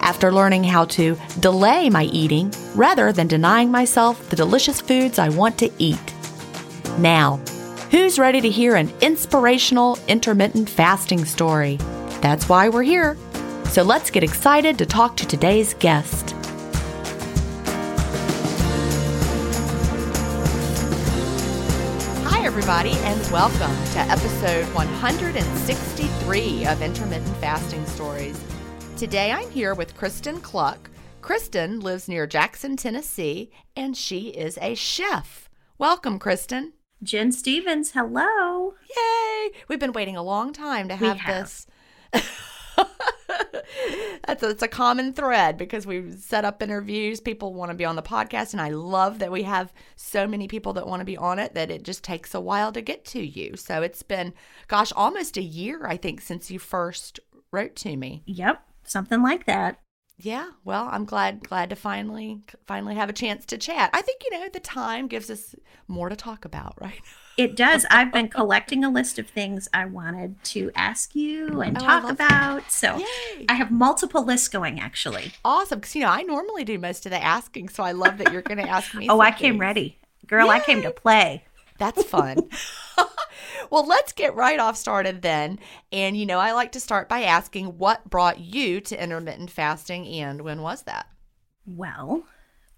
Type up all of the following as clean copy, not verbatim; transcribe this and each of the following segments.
after learning how to delay my eating rather than denying myself the delicious foods I want to eat. Now, who's ready to hear an inspirational intermittent fasting story? That's why we're here. So let's get excited to talk to today's guest. Hi, everybody, and welcome to episode 163 of Intermittent Fasting Stories. Today I'm here with Kristin Kluck. Kristin lives near Jackson, Tennessee, and she is a chef. Welcome, Kristin. Gin Stephens, hello. Yay! We've been waiting a long time to have this. It's a common thread because we've set up interviews. People want to be on the podcast, and I love that we have so many people that want to be on it that it just takes a while to get to you. So it's been, gosh, almost a year, I think, since you first wrote to me. Yep. Something like that. Yeah. Well, I'm glad to finally have a chance to chat. I think, the time gives us more to talk about, right? It does. I've been collecting a list of things I wanted to ask you and talk about. So yay. I have multiple lists going, actually. Awesome. Because, I normally do most of the asking. So I love that you're going to ask me. I came ready. Girl, yay. I came to play. That's fun. Well, let's get right off started then. And, I like to start by asking what brought you to intermittent fasting and when was that? Well,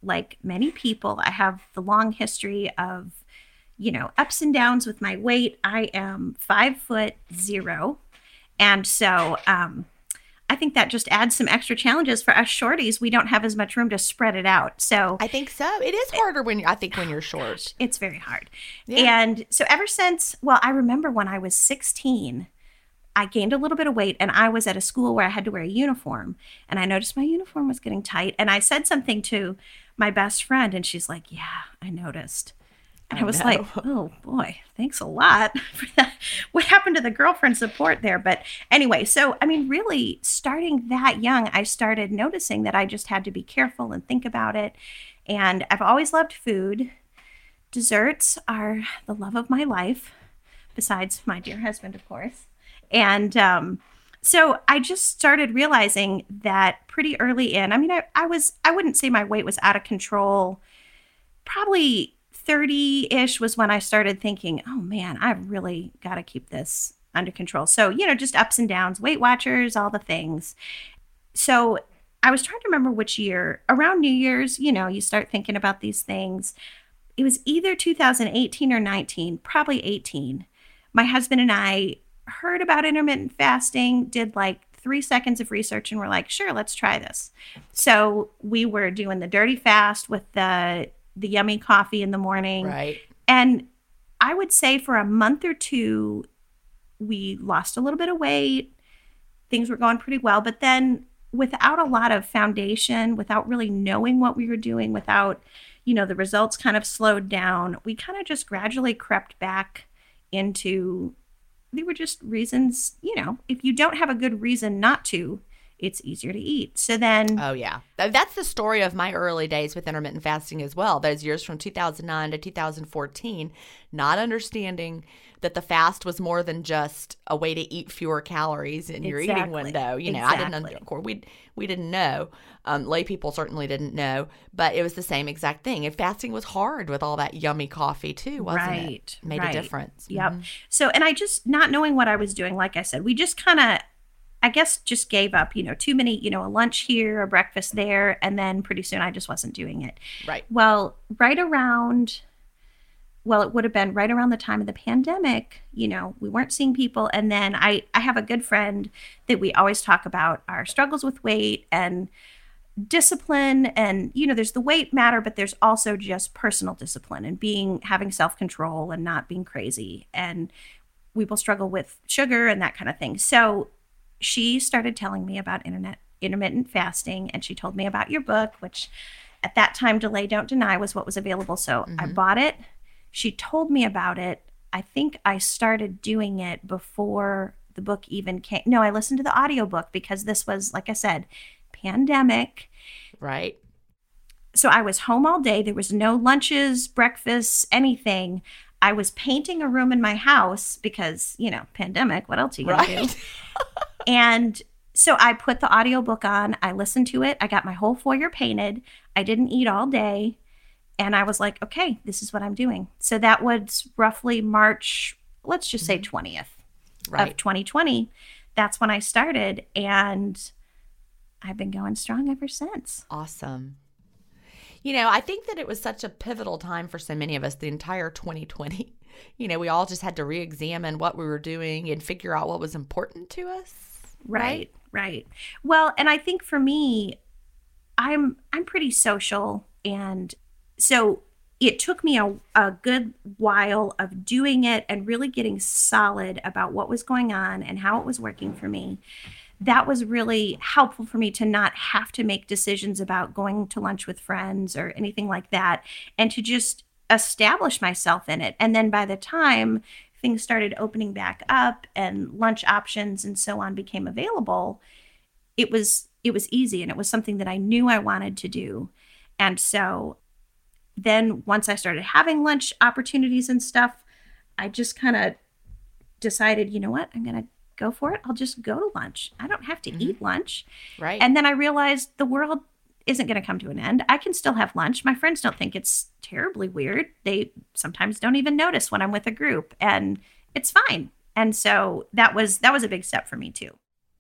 like many people, I have the long history of, ups and downs with my weight. I am 5'0". And so I think that just adds some extra challenges for us shorties. We don't have as much room to spread it out. So I think so. It is harder when you're short. Gosh, it's very hard. Yeah. And so ever since, I remember when I was 16, I gained a little bit of weight and I was at a school where I had to wear a uniform. And I noticed my uniform was getting tight. And I said something to my best friend and she's like, yeah, I noticed. And I was like, oh boy, thanks a lot for that. What happened to the girlfriend support there? But anyway, so I mean, really starting that young, I started noticing that I just had to be careful and think about it. And I've always loved food. Desserts are the love of my life, besides my dear husband, of course. And so I just started realizing that pretty early in. I mean, I wouldn't say my weight was out of control. Probably 30-ish was when I started thinking, oh man, I've really got to keep this under control. So, you know, just ups and downs, Weight Watchers, all the things. So I was trying to remember which year. Around New Year's, you know, you start thinking about these things. It was either 2018 or 19, probably 18. My husband and I heard about intermittent fasting, did like 3 seconds of research, and we're like, sure, let's try this. So we were doing the dirty fast with the yummy coffee in the morning. Right. And I would say for a month or two, we lost a little bit of weight. Things were going pretty well. But then without a lot of foundation, without really knowing what we were doing, without, you know, the results kind of slowed down. We kind of just gradually crept back into, they were just reasons, you know, if you don't have a good reason not to, it's easier to eat. So then. Oh, yeah. That's the story of my early days with intermittent fasting as well. Those years from 2009 to 2014, not understanding that the fast was more than just a way to eat fewer calories in your eating window. You know, I didn't understand. We didn't know. Lay people certainly didn't know. But it was the same exact thing. And fasting was hard with all that yummy coffee too, wasn't it? Made a difference. Yep. Mm-hmm. So, and I just, not knowing what I was doing, like I said, we just kind of, I guess, just gave up, you know, too many, you know, a lunch here, a breakfast there, and then pretty soon I just wasn't doing it. Right. Well, it would have been right around the time of the pandemic, you know, we weren't seeing people. And then I have a good friend that we always talk about our struggles with weight and discipline. And, you know, there's the weight matter, but there's also just personal discipline and having self-control and not being crazy. And we will struggle with sugar and that kind of thing. So she started telling me about intermittent fasting, and she told me about your book, which at that time, Delay Don't Deny, was what was available. So I bought it. She told me about it. I think I started doing it before the book even came. No, I listened to the audiobook because this was, like I said, pandemic. Right. So I was home all day. There was no lunches, breakfasts, anything. I was painting a room in my house because, you know, pandemic, what else are you going to do? And so I put the audiobook on. I listened to it. I got my whole foyer painted. I didn't eat all day. And I was like, okay, this is what I'm doing. So that was roughly March, let's just say 20th of 2020. That's when I started. And I've been going strong ever since. Awesome. You know, I think that it was such a pivotal time for so many of us, the entire 2020. You know, we all just had to reexamine what we were doing and figure out what was important to us. Right. Well, and I think for me, I'm pretty social. And so it took me a good while of doing it and really getting solid about what was going on and how it was working for me. That was really helpful for me to not have to make decisions about going to lunch with friends or anything like that, and to just establish myself in it. And then by the time things started opening back up and lunch options and so on became available, it was easy, and it was something that I knew I wanted to do. And so then once I started having lunch opportunities and stuff, I just kind of decided, you know what, I'm going to go for it. I'll just go to lunch. I don't have to eat lunch. Right. And then I realized the world isn't going to come to an end. I can still have lunch. My friends don't think it's terribly weird. They sometimes don't even notice when I'm with a group, and it's fine. And so that was a big step for me too.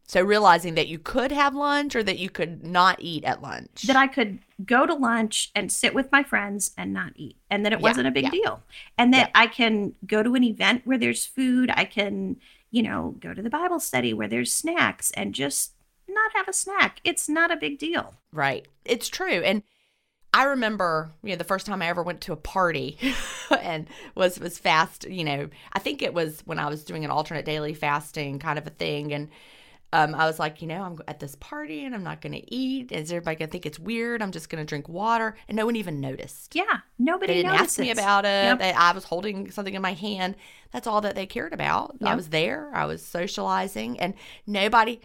So realizing that you could have lunch, or that you could not eat at lunch. That I could go to lunch and sit with my friends and not eat, and that it wasn't a big deal. And that I can go to an event where there's food. I can, you know, go to the Bible study where there's snacks and just not have a snack. It's not a big deal. Right. It's true. And I remember, you know, the first time I ever went to a party and was fast, you know, I think it was when I was doing an alternate daily fasting kind of a thing. And I was like, you know, I'm at this party and I'm not going to eat. Is everybody going to think it's weird? I'm just going to drink water. And no one even noticed. Yeah, nobody noticed. They didn't ask me about it. Nope. I was holding something in my hand. That's all that they cared about. Yep. I was there. I was socializing. And nobody,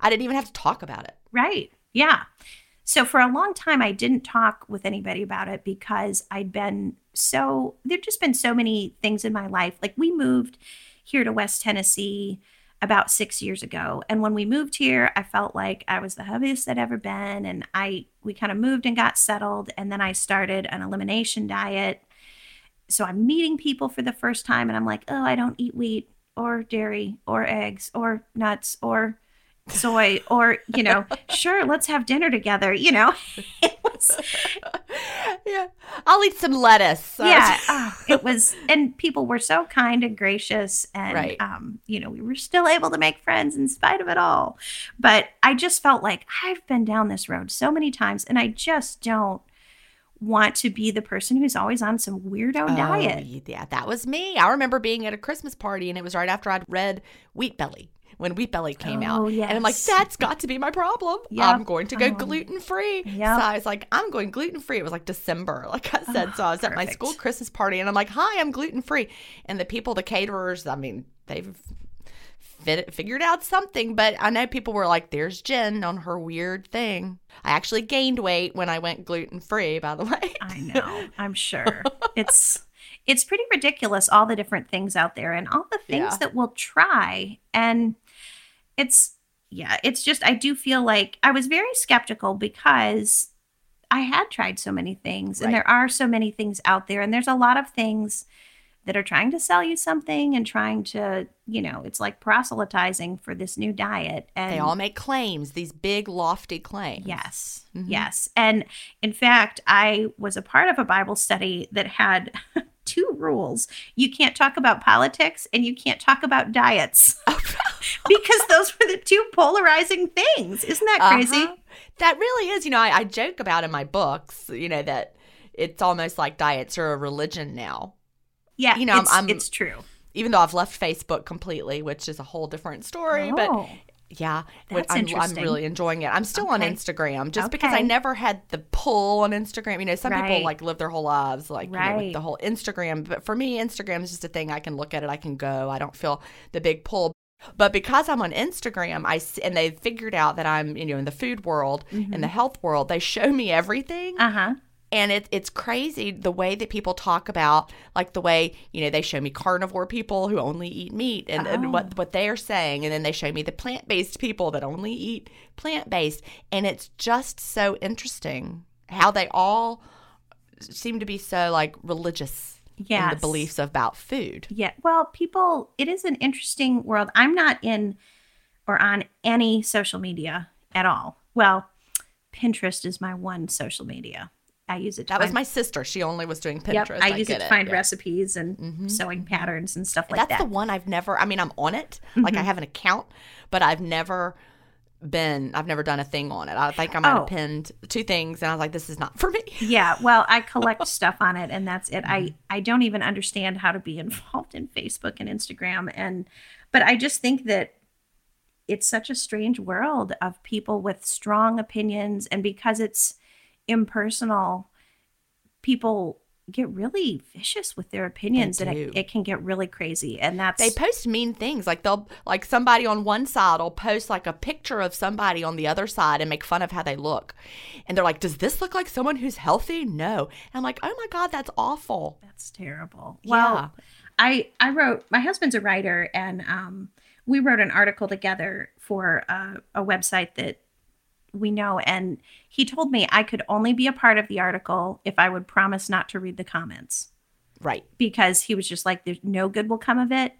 I didn't even have to talk about it. Right. Yeah. So for a long time, I didn't talk with anybody about it because I'd been so, there'd just been so many things in my life. Like we moved here to West Tennessee about 6 years ago. And when we moved here, I felt like I was the heaviest I'd ever been. And we kind of moved and got settled. And then I started an elimination diet. So I'm meeting people for the first time and I'm like, oh, I don't eat wheat or dairy or eggs or nuts or soy or, you know, sure, let's have dinner together, you know. It was, yeah, I'll eat some lettuce. So. Yeah, it was, and people were so kind and gracious and, you know, we were still able to make friends in spite of it all. But I just felt like I've been down this road so many times and I just don't want to be the person who's always on some weirdo diet. Yeah, that was me. I remember being at a Christmas party and it was right after I'd read Wheat Belly. When Wheat Belly came out. Yes. And I'm like, that's got to be my problem. Yep. I'm going to go gluten-free. Yep. So I was like, I'm going gluten-free. It was like December, like I said. So I was at my school Christmas party and I'm like, hi, I'm gluten-free. And the people, the caterers, I mean, they've figured out something. But I know people were like, there's Jen on her weird thing. I actually gained weight when I went gluten-free, by the way. I know. I'm sure. It's pretty ridiculous, all the different things out there and all the things that we'll try. And it's just, I do feel like I was very skeptical because I had tried so many things and there are so many things out there and there's a lot of things that are trying to sell you something and trying to, you know, it's like proselytizing for this new diet. And they all make claims, these big lofty claims. Yes. Mm-hmm. Yes. And in fact, I was a part of a Bible study that had two rules. You can't talk about politics and you can't talk about diets. Because those were the two polarizing things. Isn't that crazy? Uh-huh. That really is. You know, I joke about in my books, you know, that it's almost like diets are a religion now. Yeah, you know, it's true. Even though I've left Facebook completely, which is a whole different story. But yeah, I'm really enjoying it. I'm still on Instagram just because I never had the pull on Instagram. You know, some people like live their whole lives like you know, with the whole Instagram. But for me, Instagram is just a thing. I can look at it. I can go. I don't feel the big pull. But because I'm on Instagram, and they've figured out that I'm, you know, in the food world, in the health world, they show me everything. Uh-huh. And it's crazy the way that people talk about, like the way, you know, they show me carnivore people who only eat meat and what they are saying. And then they show me the plant-based people that only eat plant-based. And it's just so interesting how they all seem to be so, like, religious. Yes. And the beliefs about food. Yeah. Well, it is an interesting world. I'm not on any social media at all. Well, Pinterest is my one social media. I use it. That was my sister. She only was doing Pinterest. Yep. I use it to find recipes and sewing patterns and stuff like that. That's the one I've never, I mean, I'm on it. Like I have an account, but I've never done a thing on it. I think I might have pinned two things and I was like, this is not for me. Yeah. Well, I collect stuff on it and that's it. I don't even understand how to be involved in Facebook and Instagram. But I just think that it's such a strange world of people with strong opinions, and because it's impersonal, people get really vicious with their opinions and it can get really crazy. And they post mean things. Like they'll, like somebody on one side will post like a picture of somebody on the other side and make fun of how they look. And they're like, does this look like someone who's healthy? No. And I'm like, oh my God, that's awful. That's terrible. Yeah. Well, I wrote, my husband's a writer, and we wrote an article together for a website that we know, and he told me I could only be a part of the article if I would promise not to read the comments. Right. Because he was just like, there's no good will come of it.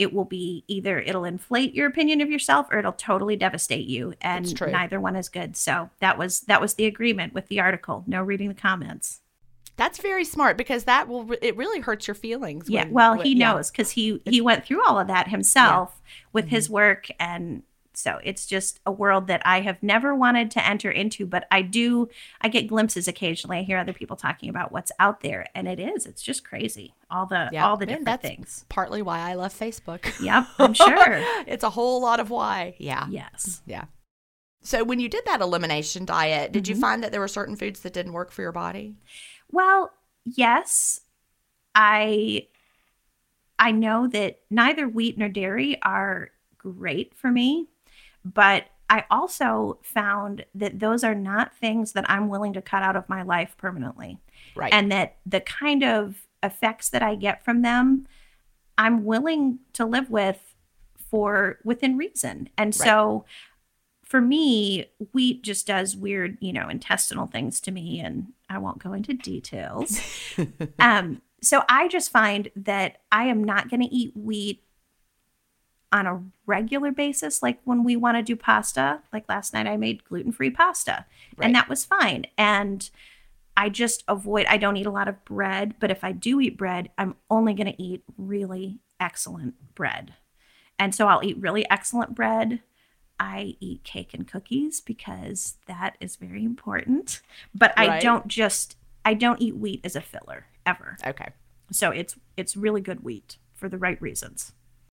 It will be either it'll inflate your opinion of yourself or it'll totally devastate you. And neither one is good. So that was the agreement with the article. No reading the comments. That's very smart, because that it really hurts your feelings. Yeah. Well, he knows because he went through all of that himself with his work and So it's just a world that I have never wanted to enter into, but I get glimpses occasionally. I hear other people talking about what's out there, and it's just crazy. All the different things. Partly why I love Facebook. Yep, I'm sure. It's a whole lot of why. Yeah. Yes. Yeah. So when you did that elimination diet, did you find that there were certain foods that didn't work for your body? Well, yes. I know that neither wheat nor dairy are great for me, but I also found that those are not things that I'm willing to cut out of my life permanently. Right. And that the kind of effects that I get from them, I'm willing to live with within reason. And so for me, wheat just does weird, intestinal things to me, and I won't go into details. So I just find that I am not going to eat wheat on a regular basis, like when we want to do pasta. Like last night I made gluten-free pasta, and that was fine. And I just I don't eat a lot of bread, but if I do eat bread, I'm only going to eat really excellent bread. And so I'll eat really excellent bread. I eat cake and cookies because that is very important, but I don't eat wheat as a filler ever. Okay. So it's really good wheat for the right reasons.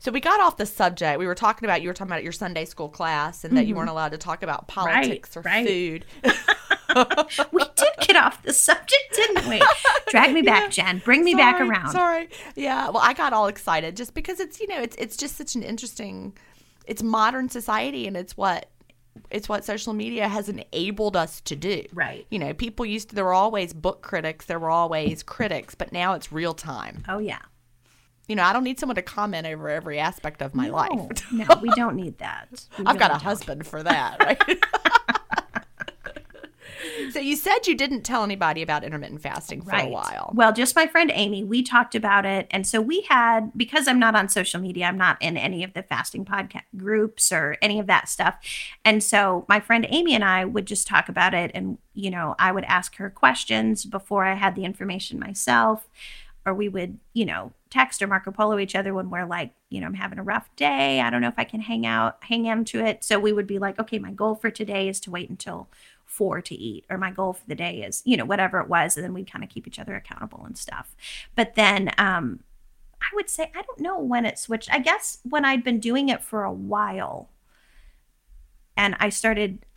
So we got off the subject. You were talking about your Sunday school class and that you weren't allowed to talk about politics or food. We did get off the subject, didn't we? Drag me back, Jen. Bring me back around. Sorry. Yeah. Well, I got all excited just because it's, it's just such an interesting, it's modern society, and it's what social media has enabled us to do. Right. People there were always book critics. There were always critics, but now it's real time. Oh, yeah. I don't need someone to comment over every aspect of my life. No, we don't need that. I've got a husband for that, right? So you said you didn't tell anybody about intermittent fasting for a while. Well, just my friend Amy, we talked about it. And so because I'm not on social media, I'm not in any of the fasting podcast groups or any of that stuff. And so my friend Amy and I would just talk about it. And, I would ask her questions before I had the information myself. Or we would, text or Marco Polo each other when we're like, I'm having a rough day. I don't know if I can hang on to it. So we would be like, okay, my goal for today is to wait until 4 to eat. Or my goal for the day is, whatever it was. And then we'd kind of keep each other accountable and stuff. But then I would say, I don't know when it switched. I guess when I'd been doing it for a while and I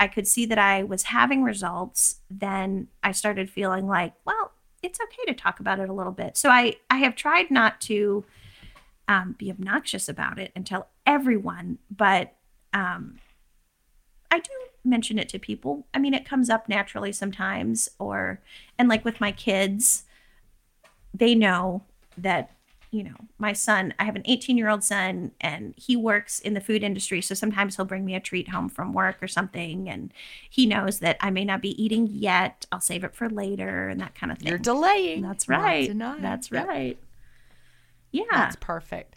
could see that I was having results, then I started feeling like, well, it's okay to talk about it a little bit. So I have tried not to be obnoxious about it and tell everyone, but I do mention it to people. I mean, it comes up naturally sometimes, and like with my kids, they know that, you know, my son, I have an 18-year-old son and he works in the food industry. So sometimes he'll bring me a treat home from work or something. And he knows that I may not be eating yet. I'll save it for later and that kind of thing. You're delaying. That's right. That's right. Yeah. That's perfect.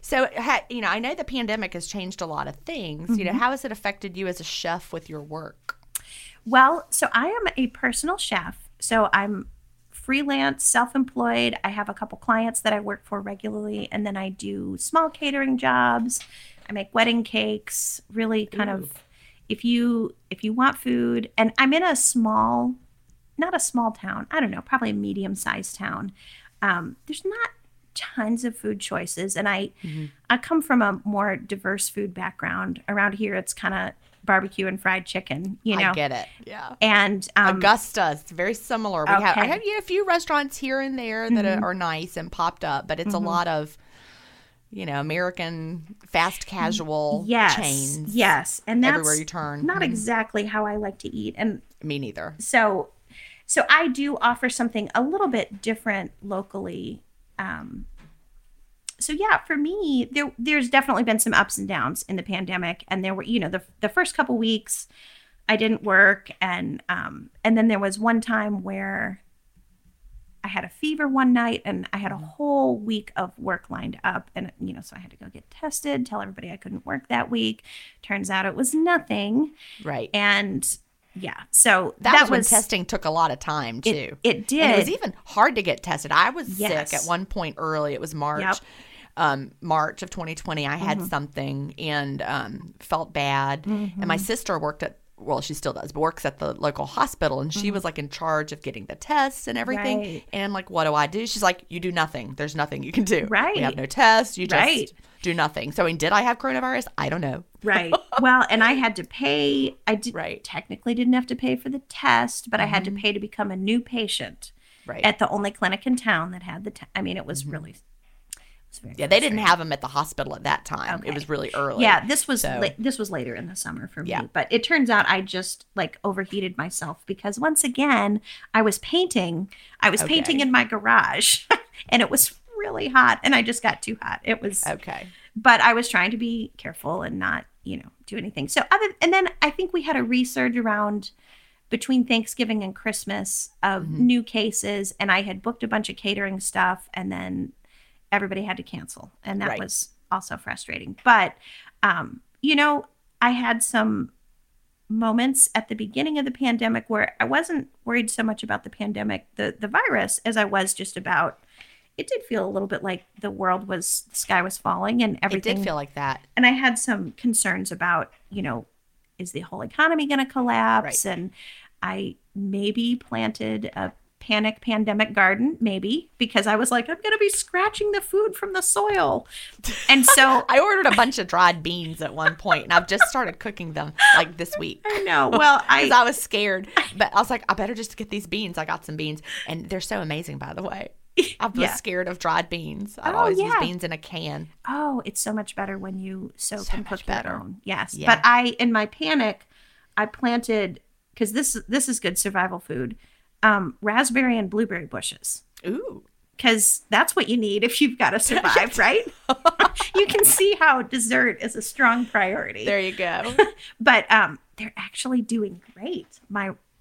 So, you know, I know the pandemic has changed a lot of things. Mm-hmm. You know, how has it affected you as a chef with your work? Well, so I am a personal chef. So I'm freelance, self-employed. I have a couple clients that I work for regularly, and then I do small catering jobs. I make wedding cakes, really kind Ooh. Of if you want food. And I'm in a small, not a small town, I don't know, probably a medium-sized town. There's not tons of food choices, and I come from a more diverse food background. Around here, it's kind of barbecue and fried chicken, you know. I get it. Yeah. And Augusta, it's very similar. We I have a few restaurants here and there that are nice and popped up, but it's a lot of, you know, American fast casual chains. Yes. And that's everywhere you turn. Not exactly how I like to eat. And me neither. So I do offer something a little bit different locally. So yeah, for me, there's definitely been some ups and downs in the pandemic, and there were, you know, the first couple weeks I didn't work, and then there was one time where I had a fever one night, and I had a whole week of work lined up, and you know, so I had to go get tested, tell everybody I couldn't work that week. Turns out it was nothing, right? And yeah, so that was when testing took a lot of time too. It did. And it was even hard to get tested. I was sick at one point early. It was March. Yep. March of 2020, I had something and felt bad. Mm-hmm. And my sister she still does, but works at the local hospital. And she was like in charge of getting the tests and everything. Right. And I'm like, what do I do? She's like, you do nothing. There's nothing you can do. Right. We have no tests. You just do nothing. So, I mean, did I have coronavirus? I don't know. Right. Well, and I had to pay. Technically didn't have to pay for the test, but I had to pay to become a new patient at the only clinic in town that had the test. I mean, it was really... Yeah, they didn't have them at the hospital at that time. Okay. It was really early. Yeah, this was later in the summer for me. Yeah. But it turns out I just like overheated myself because once again, I was painting. I was painting in my garage and it was really hot and I just got too hot. It was okay. But I was trying to be careful and not, you know, do anything. So and then I think we had a resurge around between Thanksgiving and Christmas of new cases, and I had booked a bunch of catering stuff, and then everybody had to cancel, and that was also frustrating. But, you know, I had some moments at the beginning of the pandemic where I wasn't worried so much about the pandemic, the virus, as I was just about, it did feel a little bit like the sky was falling and everything. It did feel like that. And I had some concerns about, you know, is the whole economy going to collapse? Right. And I maybe planted a panic pandemic garden, maybe, because I was like, I'm going to be scratching the food from the soil. And so I ordered a bunch of dried beans at one point, and I've just started cooking them like this week. I know. Well, I was scared, but I was like, I better just get these beans. I got some beans, and they're so amazing, by the way. I was scared of dried beans. I always use beans in a can. Oh, it's so much better when you soak and cook your own. Yes. Yeah. But in my panic, I planted, because this is good survival food, raspberry and blueberry bushes. Ooh. Because that's what you need if you've got to survive, right? You can see how dessert is a strong priority. There you go. But they're actually doing great.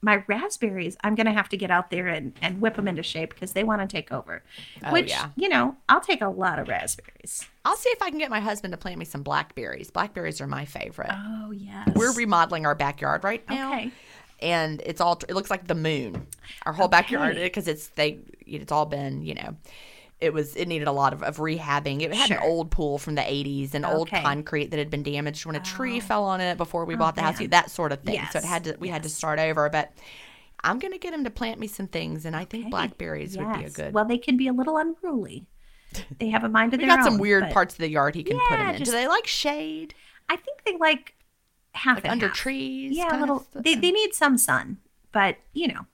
My raspberries, I'm going to have to get out there and whip them into shape because they want to take over. You know, I'll take a lot of raspberries. I'll see if I can get my husband to plant me some blackberries. Blackberries are my favorite. Oh, yes. We're remodeling our backyard right now. Okay. And it looks like the moon, our whole backyard, because it's all been, you know, it needed a lot of rehabbing. It had an old pool from the 80s and old concrete that had been damaged when a tree fell on it before we bought the house, that sort of thing. Yes. So we had to start over, but I'm going to get him to plant me some things, and I think blackberries would be a good. Well, they can be a little unruly. They have a mind of their own. We got some weird parts of the yard he can put them in. Do they like shade? I think they like... half like under half. Trees. Yeah, a little. They need some sun, but you know,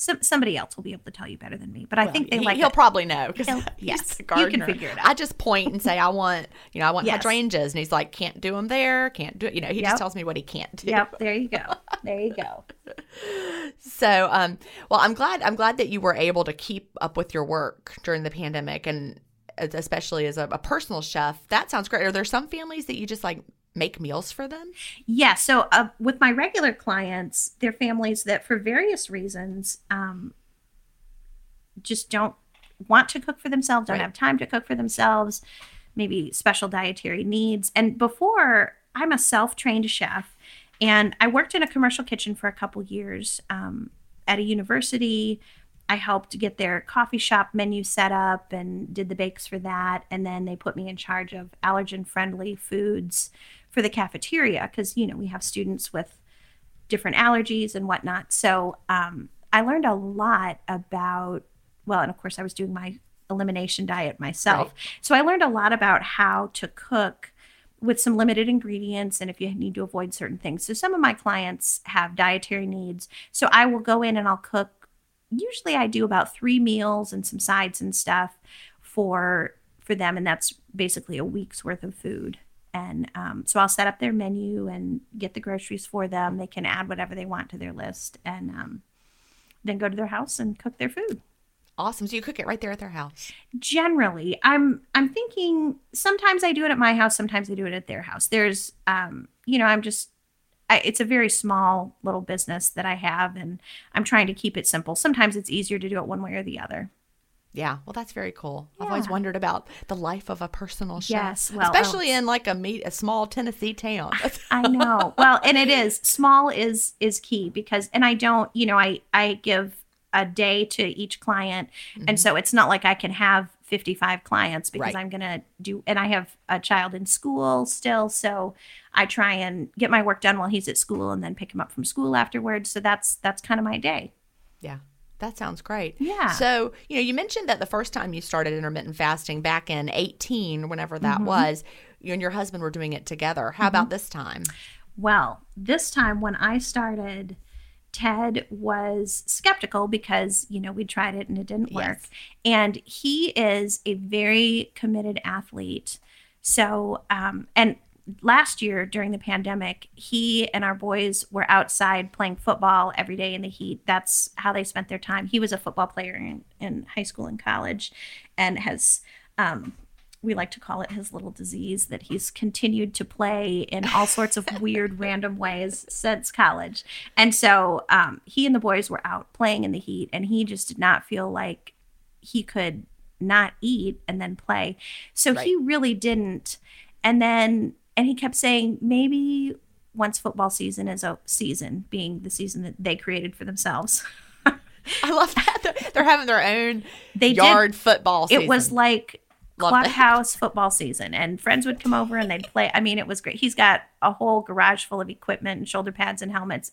somebody else will be able to tell you better than me. But I think they he'll probably know because yes, you can figure it out. I just point and say I want hydrangeas, and he's like, can't do them there, can't do it. You know, he just tells me what he can't do. Yep, there you go, there you go. So, well, I'm glad that you were able to keep up with your work during the pandemic, and especially as a personal chef. That sounds great. Are there some families that you just like make meals for them? Yeah. So with my regular clients, they're families that for various reasons just don't want to cook for themselves, don't have time to cook for themselves, maybe special dietary needs. And before, I'm a self-trained chef, and I worked in a commercial kitchen for a couple years at a university. I helped get their coffee shop menu set up and did the bakes for that. And then they put me in charge of allergen-friendly foods for the cafeteria because, you know, we have students with different allergies and whatnot. So I learned a lot about, well, and of course I was doing my elimination diet myself. Right. So I learned a lot about how to cook with some limited ingredients and if you need to avoid certain things. So some of my clients have dietary needs. So I will go in and I'll cook. Usually I do about 3 meals and some sides and stuff for them. And that's basically a week's worth of food. And so I'll set up their menu and get the groceries for them. They can add whatever they want to their list and then go to their house and cook their food. Awesome. So you cook it right there at their house? Generally. I'm thinking sometimes I do it at my house. Sometimes I do it at their house. There's, you know, it's a very small little business that I have, and I'm trying to keep it simple. Sometimes it's easier to do it one way or the other. Yeah. Well, that's very cool. Yeah. I've always wondered about the life of a personal chef, especially in like a small Tennessee town. I know. Well, and it is. Small is key because, and I don't, you know, I give a day to each client. Mm-hmm. And so it's not like I can have 55 clients because I'm going to do, and I have a child in school still. So I try and get my work done while he's at school and then pick him up from school afterwards. So that's kind of my day. Yeah. That sounds great. Yeah. So, you know, you mentioned that the first time you started intermittent fasting back in 18, whenever that was, you and your husband were doing it together. How about this time? Well, this time when I started, Ted was skeptical because, you know, we tried it and it didn't work. And he is a very committed athlete. So, and last year during the pandemic, he and our boys were outside playing football every day in the heat. That's how they spent their time. He was a football player in high school and college and has, we like to call it his little disease that he's continued to play in all sorts of weird, random ways since college. And so he and the boys were out playing in the heat, and he just did not feel like he could not eat and then play. So he really didn't. And he kept saying, maybe once football season is a season, being the season that they created for themselves. I love that. They're having their own football season. It was like clubhouse football season, and friends would come over and they'd play. I mean, it was great. He's got a whole garage full of equipment and shoulder pads and helmets.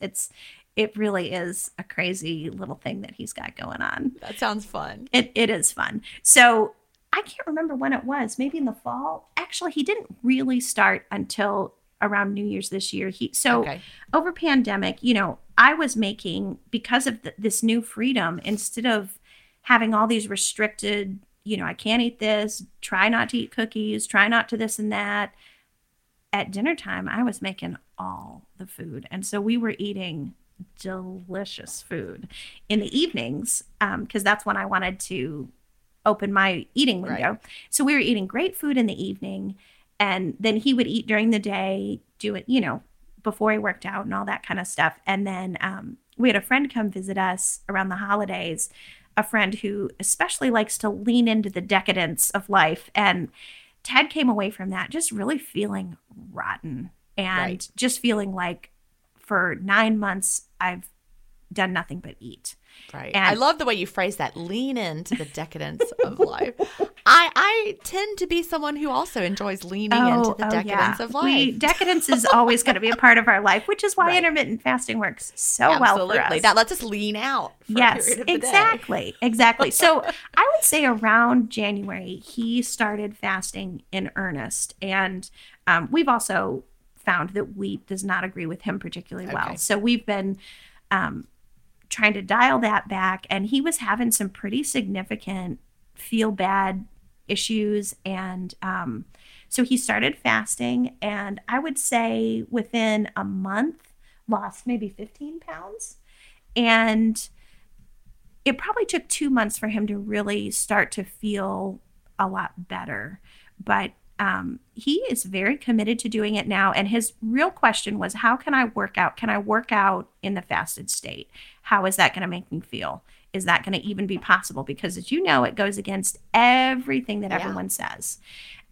It really is a crazy little thing that he's got going on. That sounds fun. It is fun. So I can't remember when it was, maybe in the fall. Actually, he didn't really start until around New Year's this year. Over pandemic, you know, I was making, because of this new freedom, instead of having all these restricted, you know, I can't eat this, try not to eat cookies, try not to this and that. At dinner time, I was making all the food. And so we were eating delicious food in the evenings because that's when I wanted to open my eating window. Right. So we were eating great food in the evening, and then he would eat during the day, do it, you know, before he worked out and all that kind of stuff. And then we had a friend come visit us around the holidays, a friend who especially likes to lean into the decadence of life. And Ted came away from that just really feeling rotten and just feeling like for 9 months I've done nothing but eat. Right. And I love the way you phrase that, lean into the decadence of life. I tend to be someone who also enjoys leaning into the decadence of life. Decadence is always going to be a part of our life, which is why intermittent fasting works so well for us. That lets us lean out for a period of the day. Exactly. So I would say around January, he started fasting in earnest. And we've also found that wheat does not agree with him particularly well. So we've been trying to dial that back. And he was having some pretty significant feel bad issues. And so he started fasting, and I would say within a month, lost maybe 15 pounds. And it probably took 2 months for him to really start to feel a lot better. But he is very committed to doing it now. And his real question was, how can I work out? Can I work out in the fasted state? How is that going to make me feel? Is that going to even be possible? Because as you know, it goes against everything that everyone says.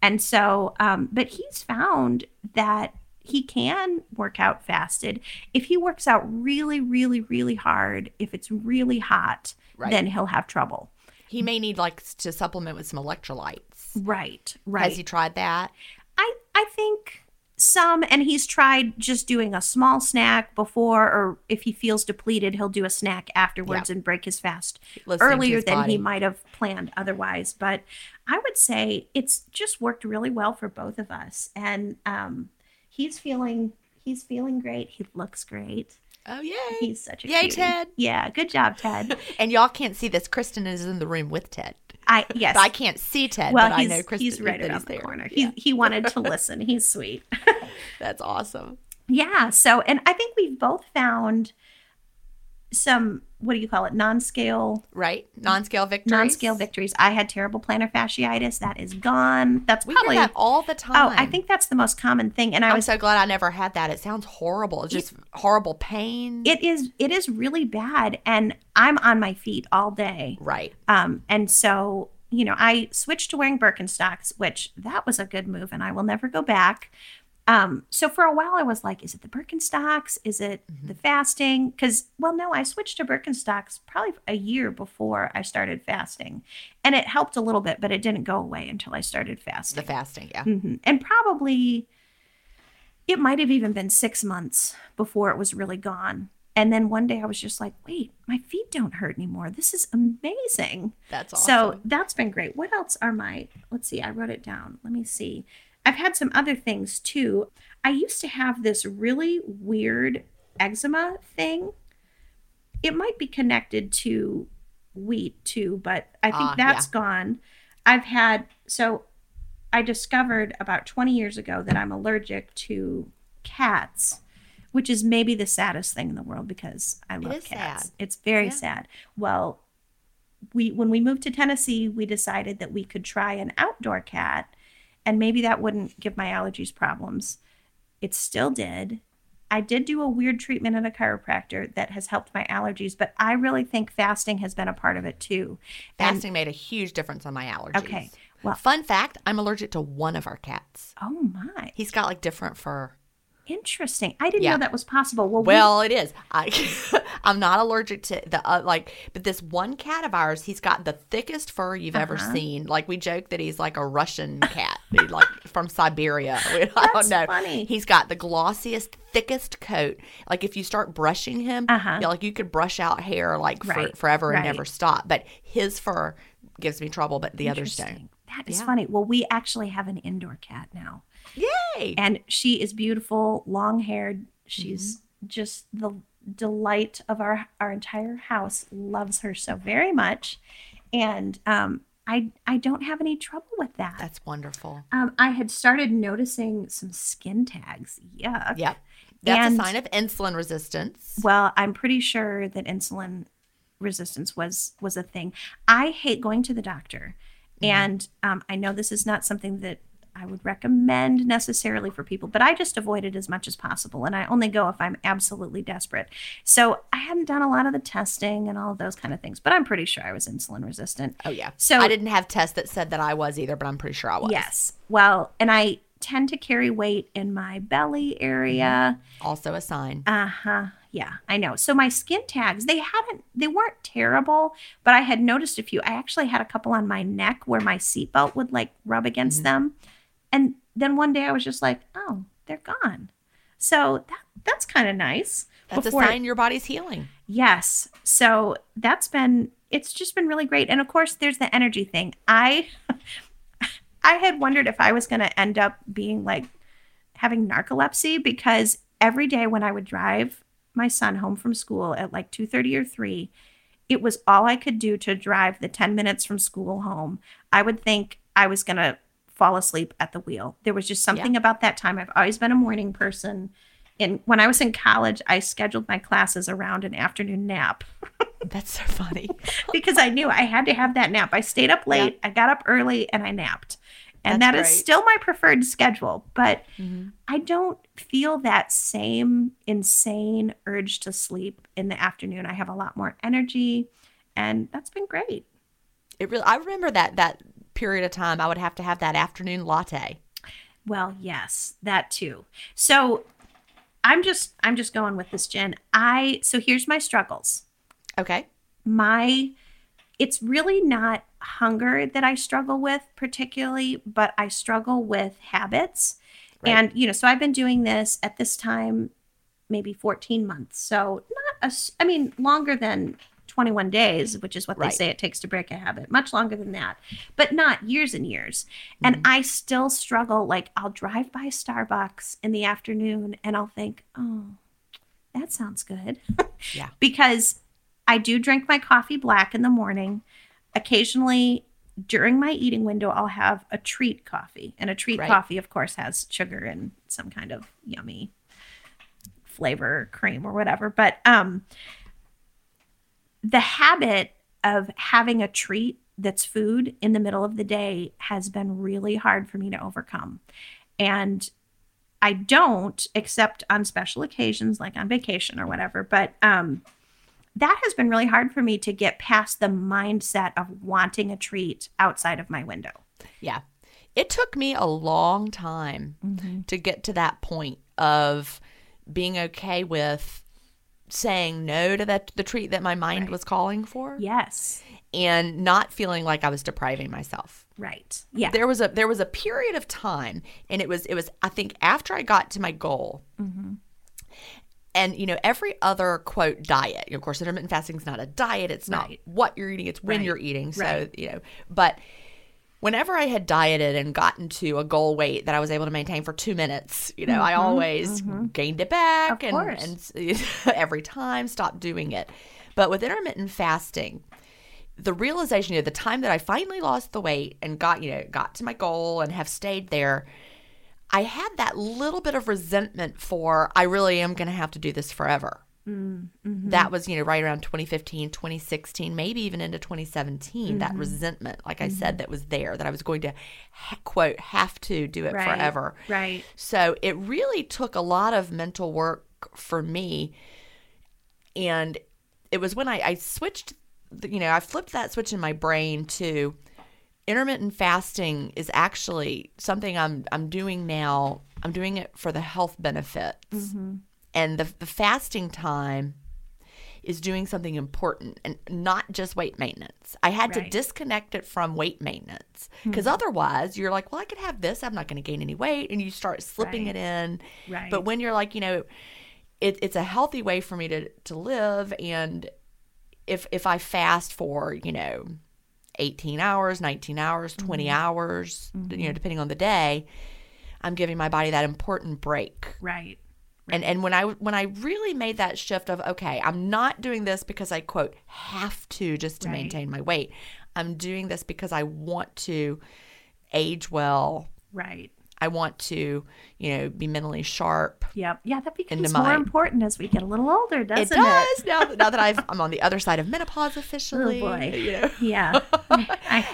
And so, but he's found that he can work out fasted. If he works out really, really, really hard, if it's really hot, then he'll have trouble. He may need to supplement with some electrolytes. Right. Has he tried that? I think some, and he's tried just doing a small snack before, or if he feels depleted, he'll do a snack afterwards and break his fast earlier than he might have planned otherwise. But I would say it's just worked really well for both of us. And he's feeling great. He looks great. Oh, yay. He's such a cutie. Yay, Ted. Yeah, good job, Ted. And y'all can't see this. Kristen is in the room with Ted. Yes. But I can't see Ted, well, but I know Kristen. He's right around the corner. Yeah. He wanted to listen. He's sweet. That's awesome. Yeah. So, and I think we've both found some, what do you call it? Non-scale. Right. Non-scale victories. Non-scale victories. I had terrible plantar fasciitis. That is gone. That's probably. We hear that all the time. Oh, I think that's the most common thing. And I'm so glad I never had that. It sounds horrible. It's just horrible pain. It is really bad. And I'm on my feet all day. Right. And so, I switched to wearing Birkenstocks, which that was a good move and I will never go back. So for a while I was like, is it the Birkenstocks? Is it the fasting? Because, no, I switched to Birkenstocks probably a year before I started fasting, and it helped a little bit, but it didn't go away until I started fasting. The fasting, yeah. Mm-hmm. And probably it might have even been 6 months before it was really gone. And then one day I was just like, wait, my feet don't hurt anymore. This is amazing. That's awesome. So that's been great. What else are let's see, I wrote it down. Let me see. I've had some other things too. I used to have this really weird eczema thing. It might be connected to wheat too, but I think that's gone. I discovered about 20 years ago that I'm allergic to cats, which is maybe the saddest thing in the world because I love cats. Sad. It's very sad. Well, when we moved to Tennessee, we decided that we could try an outdoor cat. And maybe that wouldn't give my allergies problems. It still did. I did do a weird treatment at a chiropractor that has helped my allergies, but I really think fasting has been a part of it too. Fasting made a huge difference on my allergies. Okay. Well, fun fact, I'm allergic to one of our cats. Oh my. He's got different fur. Interesting. I didn't know that was possible. Well, it is. I'm not allergic to the but this one cat of ours, he's got the thickest fur you've ever seen. We joke that he's like a Russian cat, from Siberia. I don't know. Funny. He's got the glossiest, thickest coat. If you start brushing him, you could brush out hair forever and never stop. But his fur gives me trouble, but the others don't. That is funny. Well, we actually have an indoor cat now. Yay! And she is beautiful, long-haired. She's just the delight of our entire house. Loves her so very much. And I don't have any trouble with that. That's wonderful. I had started noticing some skin tags. Yuck. Yep. That's a sign of insulin resistance. Well, I'm pretty sure that insulin resistance was a thing. I hate going to the doctor. Mm-hmm. And I know this is not something that I would recommend necessarily for people, but I just avoid it as much as possible. And I only go if I'm absolutely desperate. So I hadn't done a lot of the testing and all of those kind of things, but I'm pretty sure I was insulin resistant. Oh, yeah. So I didn't have tests that said that I was either, but I'm pretty sure I was. Yes. Well, and I tend to carry weight in my belly area. Also a sign. Uh-huh. Yeah, I know. So my skin tags, they weren't terrible, but I had noticed a few. I actually had a couple on my neck where my seatbelt would rub against them. And then one day I was just like, oh, they're gone. So that's kind of nice. That's a sign your body's healing. Yes. So it's just been really great. And of course, there's the energy thing. I had wondered if I was going to end up being having narcolepsy because every day when I would drive my son home from school at like 2:30 or 3. It was all I could do to drive the 10 minutes from school home. I would think I was going to fall asleep at the wheel. There was just something about that time. I've always been a morning person. And when I was in college, I scheduled my classes around an afternoon nap. That's so funny. Because I knew I had to have that nap. I stayed up late, I got up early, and I napped. And that is still my preferred schedule. But I don't feel that same insane urge to sleep in the afternoon. I have a lot more energy, and that's been great. It really. I remember that period of time I would have to have that afternoon latte. Well, yes, that too. So I'm just going with this, Jen. So here's my struggles. Okay. It's really not hunger that I struggle with particularly, but I struggle with habits. Right. And, so I've been doing this at this time, maybe 14 months. So longer than 21 days, which is what they say it takes to break a habit, much longer than that, but not years and years. Mm-hmm. And I still struggle. Like, I'll drive by Starbucks in the afternoon and I'll think, oh, that sounds good. Yeah. Because I do drink my coffee black in the morning. Occasionally, during my eating window, I'll have a treat coffee. And a treat coffee, of course, has sugar and some kind of yummy flavor, cream or whatever. But the habit of having a treat that's food in the middle of the day has been really hard for me to overcome. And I don't, except on special occasions, like on vacation or whatever. But that has been really hard for me to get past the mindset of wanting a treat outside of my window. Yeah. It took me a long time to get to that point of being okay with saying no to the treat that my mind was calling for. Yes. And not feeling like I was depriving myself. Right. Yeah. There was a period of time, and it was I think after I got to my goal. Mm-hmm. And, every other, quote, diet, of course, intermittent fasting is not a diet. It's not what you're eating. It's when you're eating. So, but whenever I had dieted and gotten to a goal weight that I was able to maintain for 2 minutes, I always gained it back and every time stopped doing it. But with intermittent fasting, the realization, the time that I finally lost the weight and got to my goal and have stayed there, I had that little bit of resentment for, I really am going to have to do this forever. Mm-hmm. That was, right around 2015, 2016, maybe even into 2017, that resentment, like I said, that was there, that I was going to, quote, have to do it forever. Right. So it really took a lot of mental work for me. And it was when I switched, I flipped that switch in my brain to, intermittent fasting is actually something I'm doing now. I'm doing it for the health benefits. Mm-hmm. And the fasting time is doing something important and not just weight maintenance. I had to disconnect it from weight maintenance because otherwise you're like, well, I could have this. I'm not going to gain any weight. And you start slipping it in. Right. But when you're like, it's a healthy way for me to live. And if I fast for, 18 hours, 19 hours, 20 hours, depending on the day, I'm giving my body that important break. Right. And when I really made that shift of, okay, I'm not doing this because I, quote, have to just to maintain my weight. I'm doing this because I want to age well. Right. I want to, be mentally sharp. Yep. Yeah, that becomes more important as we get a little older, doesn't it? It does. Now that I'm on the other side of menopause officially. Oh, boy. Yeah.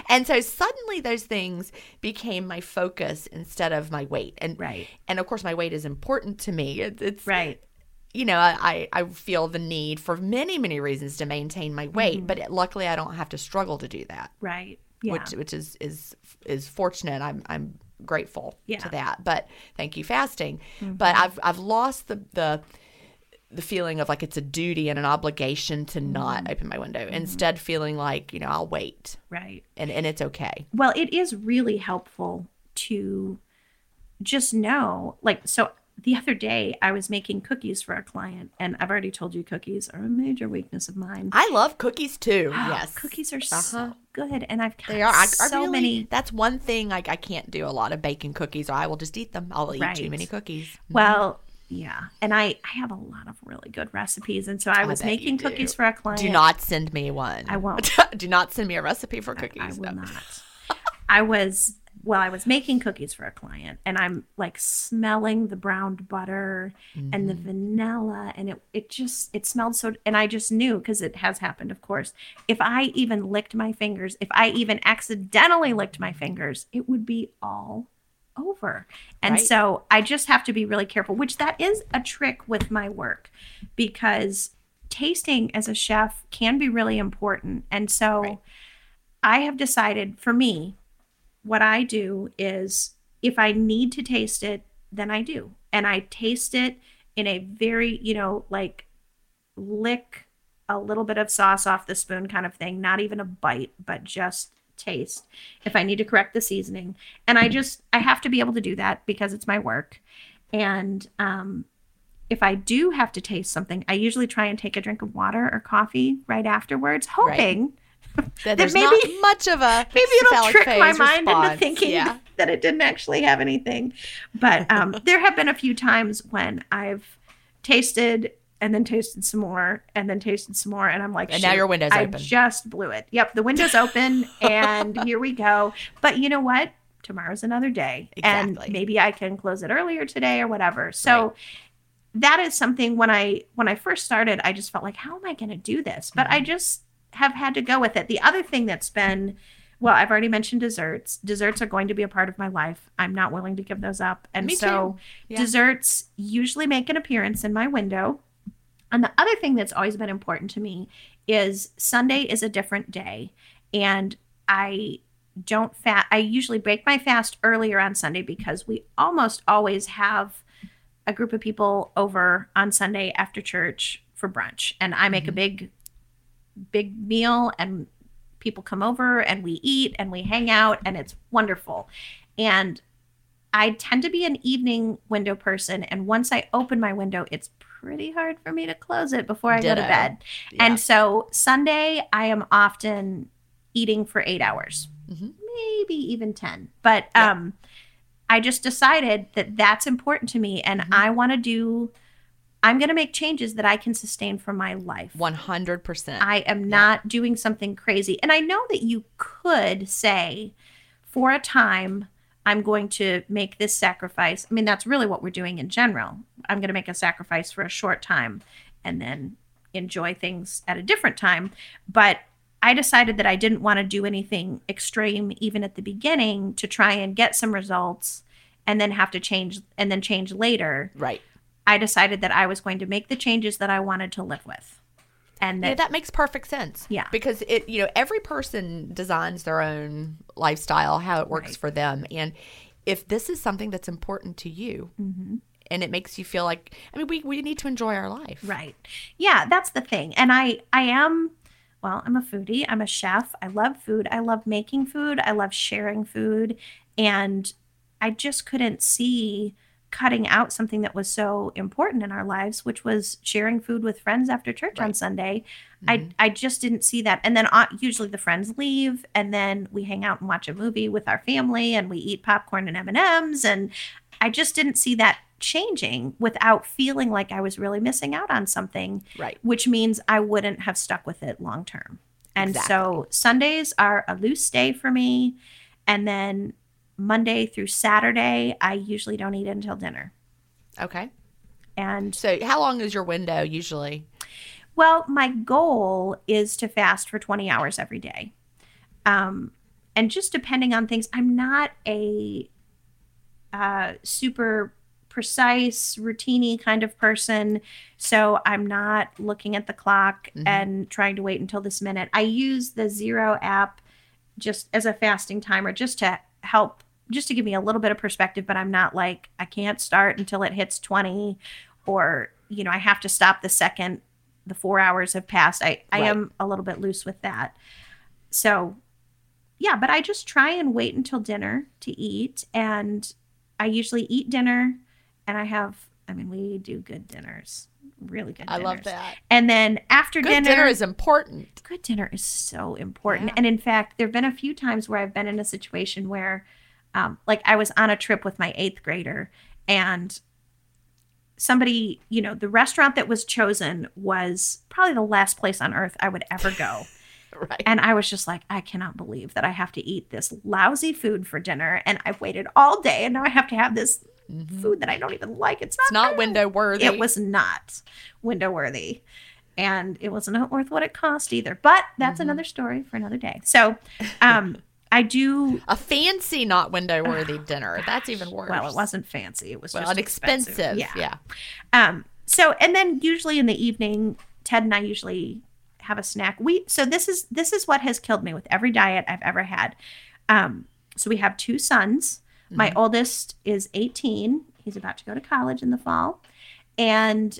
And so suddenly those things became my focus instead of my weight. And, and of course, my weight is important to me. It's I feel the need for many, many reasons to maintain my weight. Mm-hmm. But luckily, I don't have to struggle to do that. Right. Yeah. Which is fortunate. I'm grateful to that, but thank you fasting. Mm-hmm. But I've lost the feeling of like it's a duty and an obligation to not open my window. Mm-hmm. Instead, feeling like I'll wait, and it's okay. Well, it is really helpful to just know. Like, so the other day I was making cookies for a client, and I've already told you cookies are a major weakness of mine. I love cookies too. Yes, cookies are so good, and I've got many. That's one thing I can't do a lot of baking cookies, or I will just eat them. I'll eat too many cookies. Well, Yeah. And I have a lot of really good recipes. And so I was making cookies for a client. Do not send me one. I won't. Do not send me a recipe for cookies. I will not. I was making cookies for a client, and I'm like smelling the browned butter and the vanilla, and it smelled so, and I just knew, because it has happened, of course, if I even licked my fingers, if I even accidentally licked my fingers, it would be all over. And right. So I just have to be really careful, which that is a trick with my work, because tasting as a chef can be really important. And so right. I have decided for me, what I do is if I need to taste it, then I do. And I taste it in a very, like lick a little bit of sauce off the spoon kind of thing. Not even a bite, but just taste. If I need to correct the seasoning. And I have to be able to do that because it's my work. And if I do have to taste something, I usually try and take a drink of water or coffee right afterwards, hoping... Right. That there's maybe not much of a maybe it'll trick my mind into thinking that it didn't actually have anything. But there have been a few times when I've tasted and then tasted some more and then tasted some more, and I'm like, and now your window's open. I just blew it. Yep, the window's open, and here we go. But you know what? Tomorrow's another day, exactly. And maybe I can close it earlier today or whatever. So. Right. That is something when I first started, I just felt like, how am I going to do this? But I just have had to go with it. The other thing that's been, well, I've already mentioned desserts. Desserts are going to be a part of my life. I'm not willing to give those up. And so desserts usually make an appearance in my window. And the other thing that's always been important to me is Sunday is a different day. And I usually break my fast earlier on Sunday because we almost always have a group of people over on Sunday after church for brunch. And I make a big meal, and people come over and we eat and we hang out, and it's wonderful. And I tend to be an evening window person. And once I open my window, it's pretty hard for me to close it before I go to bed. Yeah. And so Sunday, I am often eating for 8 hours, maybe even 10. But I just decided that that's important to me, and I'm going to make changes that I can sustain for my life. 100%. I am not doing something crazy. And I know that you could say, for a time, I'm going to make this sacrifice. I mean, that's really what we're doing in general. I'm going to make a sacrifice for a short time and then enjoy things at a different time. But I decided that I didn't want to do anything extreme, even at the beginning, to try and get some results and then have to change and then change later. Right. I decided that I was going to make the changes that I wanted to live with. And that makes perfect sense. Yeah. Because it, every person designs their own lifestyle, how it works for them. And if this is something that's important to you and it makes you feel like, we need to enjoy our life. Right. Yeah. That's the thing. And I am, I'm a foodie. I'm a chef. I love food. I love making food. I love sharing food. And I just couldn't see cutting out something that was so important in our lives, which was sharing food with friends after church on Sunday. I just didn't see that. And then usually the friends leave, and then we hang out and watch a movie with our family, and we eat popcorn and M&Ms. And I just didn't see that changing without feeling like I was really missing out on something, which means I wouldn't have stuck with it long term. And so Sundays are a loose day for me. And then Monday through Saturday, I usually don't eat until dinner. Okay. And so how long is your window usually? Well, my goal is to fast for 20 hours every day. And just depending on things, I'm not a super precise, routine-y kind of person. So I'm not looking at the clock and trying to wait until this minute. I use the Zero app just as a fasting timer just to help, just to give me a little bit of perspective, but I'm not like, I can't start until it hits 20 or, I have to stop the second the 4 hours have passed. I am a little bit loose with that. So but I just try and wait until dinner to eat. And I usually eat dinner, and we do good dinners. Really good dinners. I love that. And then after dinner. Good dinner is important. Good dinner is so important. Yeah. And in fact, there have been a few times where I've been in a situation where I was on a trip with my eighth grader, and somebody, you know, the restaurant that was chosen was probably the last place on earth I would ever go. Right. And I was just like, I cannot believe that I have to eat this lousy food for dinner. And I've waited all day and now I have to have this food that I don't even like. It's not window worthy. It was not window worthy. And it was not worth what it cost either. But that's another story for another day. So I do. A fancy not window worthy dinner. Gosh. That's even worse. Well, it wasn't fancy. It was just expensive. Yeah. And then usually in the evening, Ted and I usually have a snack. This is what has killed me with every diet I've ever had. So we have two sons. My oldest is 18. He's about to go to college in the fall. And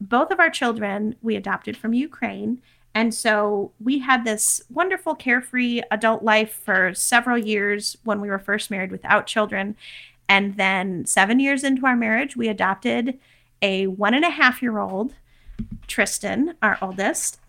both of our children we adopted from Ukraine. And so we had this wonderful carefree adult life for several years when we were first married without children. And then 7 years into our marriage, we adopted a 1.5-year-old, Tristan, our oldest,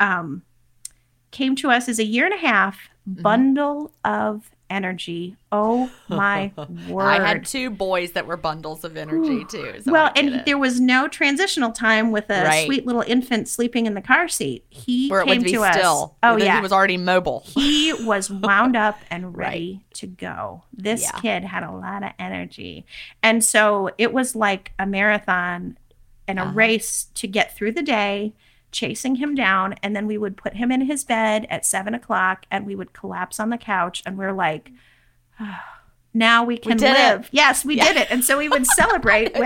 came to us as a 1.5 bundle of energy. Oh my word. I had two boys that were bundles of energy too. So there was no transitional time with a sweet little infant sleeping in the car seat. He came to us. Still. Oh yeah. He was already mobile. He was wound up and ready to go. This kid had a lot of energy. And so it was like a marathon and a race to get through the day, chasing him down. And then we would put him in his bed at 7:00 and we would collapse on the couch. And we're like, oh, now we can live. It. Yes, we did it. And so we would celebrate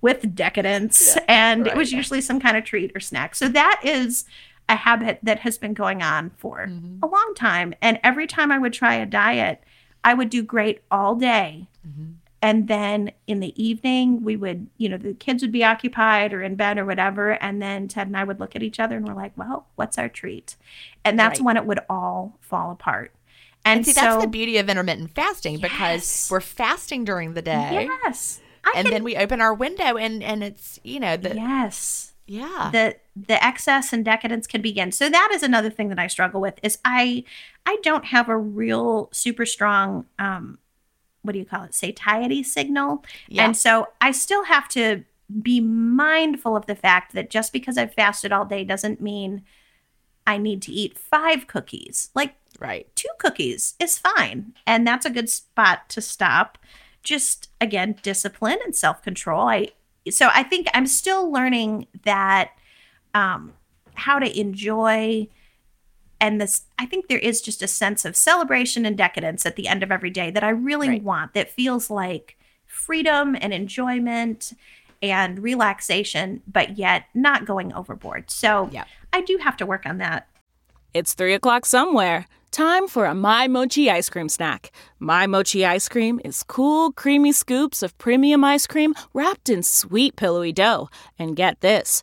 with decadence. Yeah, and it was usually some kind of treat or snack. So that is a habit that has been going on for a long time. And every time I would try a diet, I would do great all day. Mm-hmm. And then in the evening, we would, you know, the kids would be occupied or in bed or whatever. And then Ted and I would look at each other and we're like, well, what's our treat? And that's when it would all fall apart. And see, that's the beauty of intermittent fasting because we're fasting during the day. Yes. Then we open our window and it's, you know. The excess and decadence can begin. So that is another thing that I struggle with is I don't have a real super strong satiety signal. Yeah. And so I still have to be mindful of the fact that just because I've fasted all day doesn't mean I need to eat 5 cookies. Like 2 cookies is fine. And that's a good spot to stop. Just, again, discipline and self-control. So I think I'm still learning that how to enjoy. And this, I think there is just a sense of celebration and decadence at the end of every day that I really want, that feels like freedom and enjoyment and relaxation, but yet not going overboard. So I do have to work on that. It's 3:00 somewhere. Time for a My Mochi ice cream snack. My Mochi ice cream is cool, creamy scoops of premium ice cream wrapped in sweet, pillowy dough. And get this,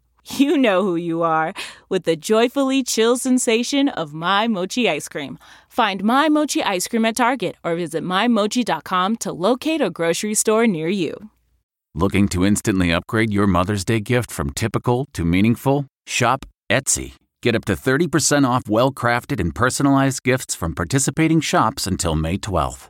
you know who you are with the joyfully chill sensation of My Mochi ice cream. Find My Mochi ice cream at Target or visit mymochi.com to locate a grocery store near you. Looking to instantly upgrade your Mother's Day gift from typical to meaningful? Shop Etsy. Get up to 30% off well-crafted and personalized gifts from participating shops until May 12th.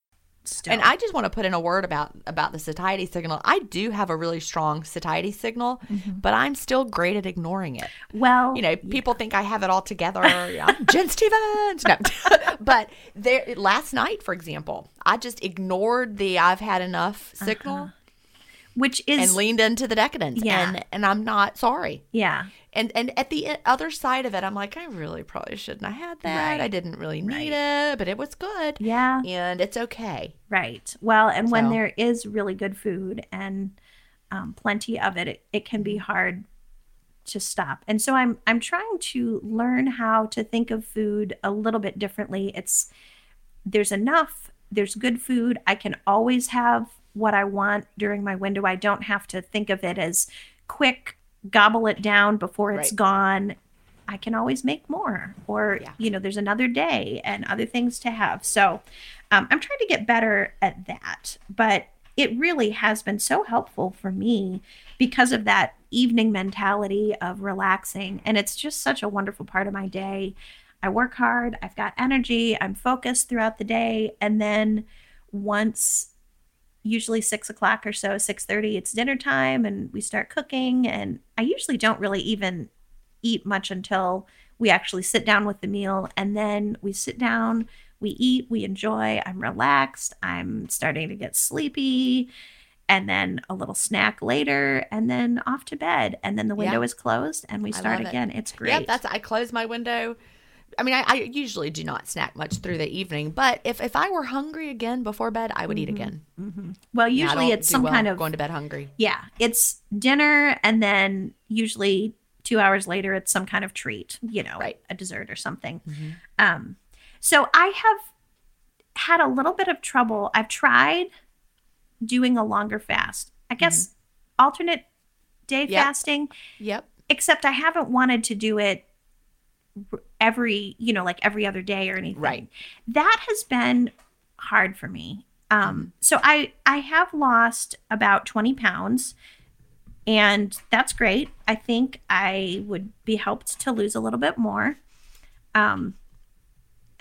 And I just want to put in a word about the satiety signal. I do have a really strong satiety signal, but I'm still great at ignoring it. Well, you know, people think I have it all together. I'm Gin Stephens. No. But last night, for example, I just ignored the I've had enough signal, which is and leaned into the decadence. Yeah. And I'm not sorry. Yeah. And at the other side of it, I'm like, I really probably shouldn't have had that. Right. I didn't really need it, but it was good. Yeah. And it's okay. Right. Well, and when there is really good food and plenty of it, it can be hard to stop. And so I'm trying to learn how to think of food a little bit differently. There's enough, there's good food. I can always have what I want during my window. I don't have to think of it as quick, gobble it down before it's gone. I can always make more, or, there's another day and other things to have. So I'm trying to get better at that, but it really has been so helpful for me because of that evening mentality of relaxing. And it's just such a wonderful part of my day. I work hard, I've got energy, I'm focused throughout the day. And then once, usually 6 o'clock or so, 6:30, it's dinner time and we start cooking. And I usually don't really even eat much until we actually sit down with the meal. And then we sit down, we eat, we enjoy, I'm relaxed, I'm starting to get sleepy, and then a little snack later, and then off to bed. And then the window is closed and we start again. It's great. Yeah, I close my window. I mean, I usually do not snack much through the evening, but if I were hungry again before bed, I would eat again. Mm-hmm. Well, usually it's some kind of going to bed hungry. Yeah, it's dinner, and then usually 2 hours later, it's some kind of treat, a dessert or something. Mm-hmm. So I have had a little bit of trouble. I've tried doing a longer fast, I guess, alternate day fasting. Yep. Except I haven't wanted to do it every, every other day or anything. Right. That has been hard for me. So I have lost about 20 pounds, and that's great. I think I would be helped to lose a little bit more.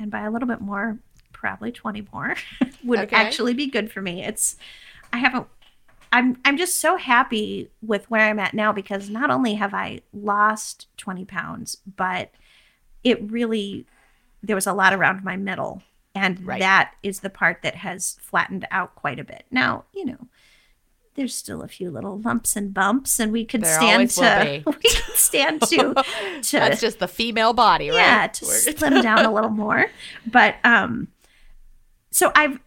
And by a little bit more, probably 20 more would actually be good for me. I'm just so happy with where I'm at now, because not only have I lost 20 pounds, but there was a lot around my middle, and that is the part that has flattened out quite a bit. Now, there's still a few little lumps and bumps, and we can stand to that's just the female body, right? To slim down a little more. But so I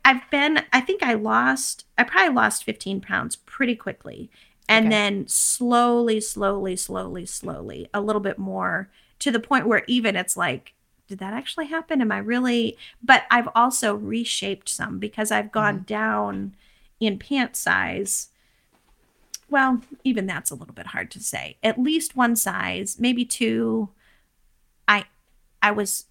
probably lost 15 pounds pretty quickly, and then slowly a little bit more, to the point where even it's like, did that actually happen? Am I really? But I've also reshaped some, because I've gone down in pant size. Well, even that's a little bit hard to say. At least one size, maybe two. I was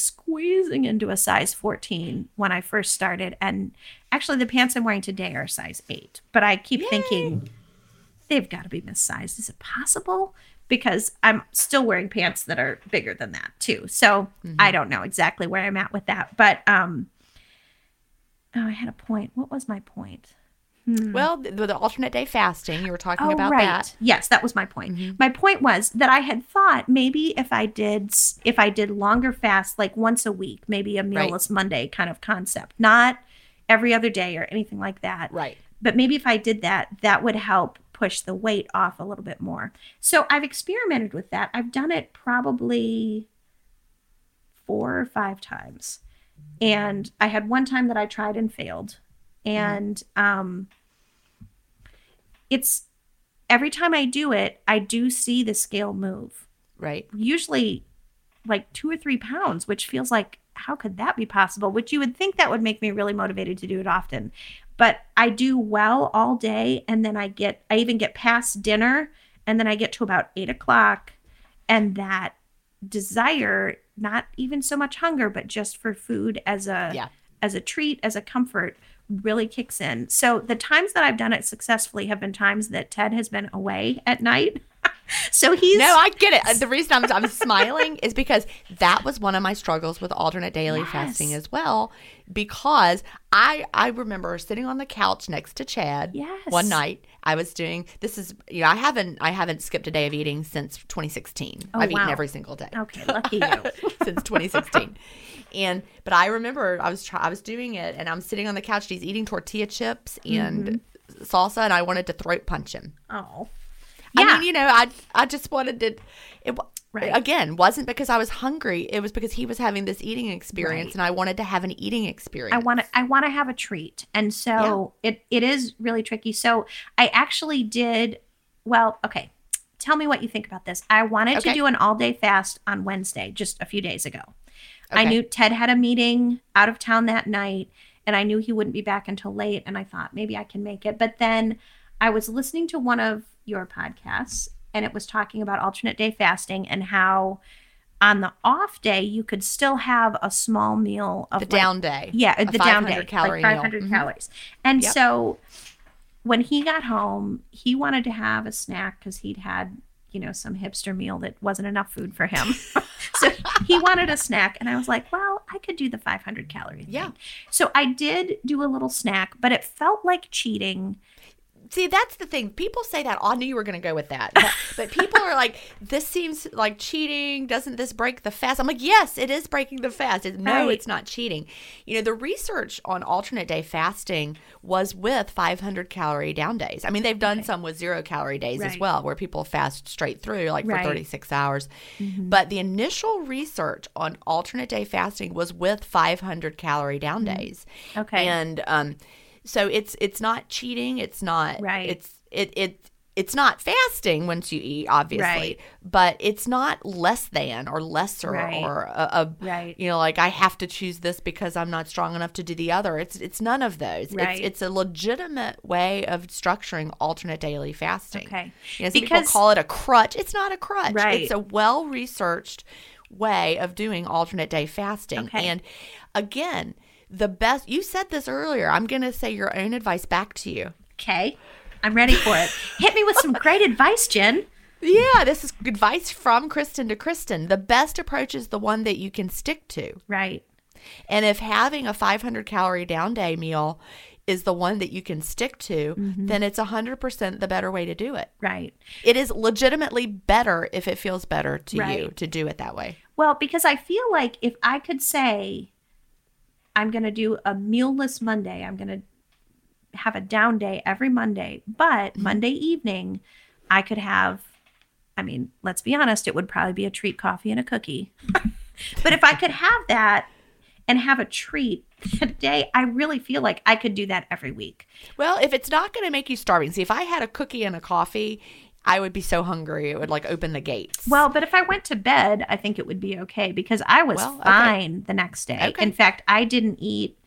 squeezing into a size 14 when I first started, and actually the pants I'm wearing today are size 8. But I keep thinking they've got to be missized. Is it possible? Because I'm still wearing pants that are bigger than that too. So I don't know exactly where I'm at with that. But I had a point. What was my point? Well, the alternate day fasting, you were talking about that. Yes, that was my point. Mm-hmm. My point was that I had thought maybe if I did longer fasts, like once a week, maybe a mealless Monday kind of concept, not every other day or anything like that. Right. But maybe if I did that, that would help push the weight off a little bit more. So I've experimented with that. I've done it probably 4 or 5 times. And I had one time that I tried and failed. And it's every time I do it, I do see the scale move. Right. Usually like 2 or 3 pounds, which feels like, how could that be possible? Which you would think that would make me really motivated to do it often. But I do well all day. And then I even get past dinner, and then I get to about 8 o'clock, and that desire, not even so much hunger, but just for food as a treat, as a comfort, really kicks in. So the times that I've done it successfully have been times that Ted has been away at night. So he's... No, I get it. The reason I'm smiling is because that was one of my struggles with alternate daily fasting as well, because I remember sitting on the couch next to Chad one night. I was doing... This is... I haven't skipped a day of eating since 2016. Oh, I've eaten every single day. Okay, lucky you. Since 2016. But I remember I was doing it, and I'm sitting on the couch. He's eating tortilla chips and salsa, and I wanted to throat punch him. Oh. Yeah. I mean, you know, I just wanted to right. Again, wasn't because I was hungry. It was because he was having this eating experience, right. and I wanted to have an eating experience. I want to have a treat. And so it is really tricky. So I actually did, well, okay, tell me what you think about this. I wanted to do an all-day fast on Wednesday, just a few days ago. Okay. I knew Ted had a meeting out of town that night, and I knew he wouldn't be back until late, and I thought maybe I can make it. But then I was listening to one of your podcasts, and it was talking about alternate day fasting and how on the off day you could still have a small meal of the down day. Yeah, the down day, like 500 meal. Calories. And so when he got home, he wanted to have a snack because he'd had, you know, some hipster meal that wasn't enough food for him. So he wanted a snack, and I was like, well, I could do the 500 calorie thing. Yeah. So I did do a little snack, but it felt like cheating. See, that's the thing. People say that. Oh, I knew you were going to go with that. But people are like, this seems like cheating. Doesn't this break the fast? I'm like, yes, it is breaking the fast. It's not cheating. You know, the research on alternate day fasting was with 500 calorie down days. I mean, they've done some with 0 calorie days as well, where people fast straight through, like for 36 hours. Mm-hmm. But the initial research on alternate day fasting was with 500 calorie down days. Okay. And, so it's not cheating. It's not it's not fasting once you eat, obviously, but it's not less than or lesser or you know, like I have to choose this because I'm not strong enough to do the other. It's none of those. It's a legitimate way of structuring alternate daily fasting. Okay, you know, some people call it a crutch. It's not a crutch. Right. It's a well-researched way of doing alternate day fasting. Okay. And again, the best, you said this earlier, I'm going to say your own advice back to you. Okay. I'm ready for it. Hit me with some great advice, Jen. Yeah, this is advice from Kristin to Kristin. The best approach is the one that you can stick to. Right. And if having a 500 calorie down day meal is the one that you can stick to, then it's 100% the better way to do it. Right. It is legitimately better if it feels better to you to do it that way. Well, because I feel like if I could say, I'm going to do a meal-less Monday. I'm going to have a down day every Monday. But Monday evening, I could have, I mean, let's be honest, it would probably be a treat, coffee, and a cookie. But if I could have that and have a treat today, I really feel like I could do that every week. Well, if it's not going to make you starving. See, if I had a cookie and a coffee, I would be so hungry. It would like open the gates. Well, but if I went to bed, I think it would be okay because I was fine the next day. Okay. In fact, I didn't eat.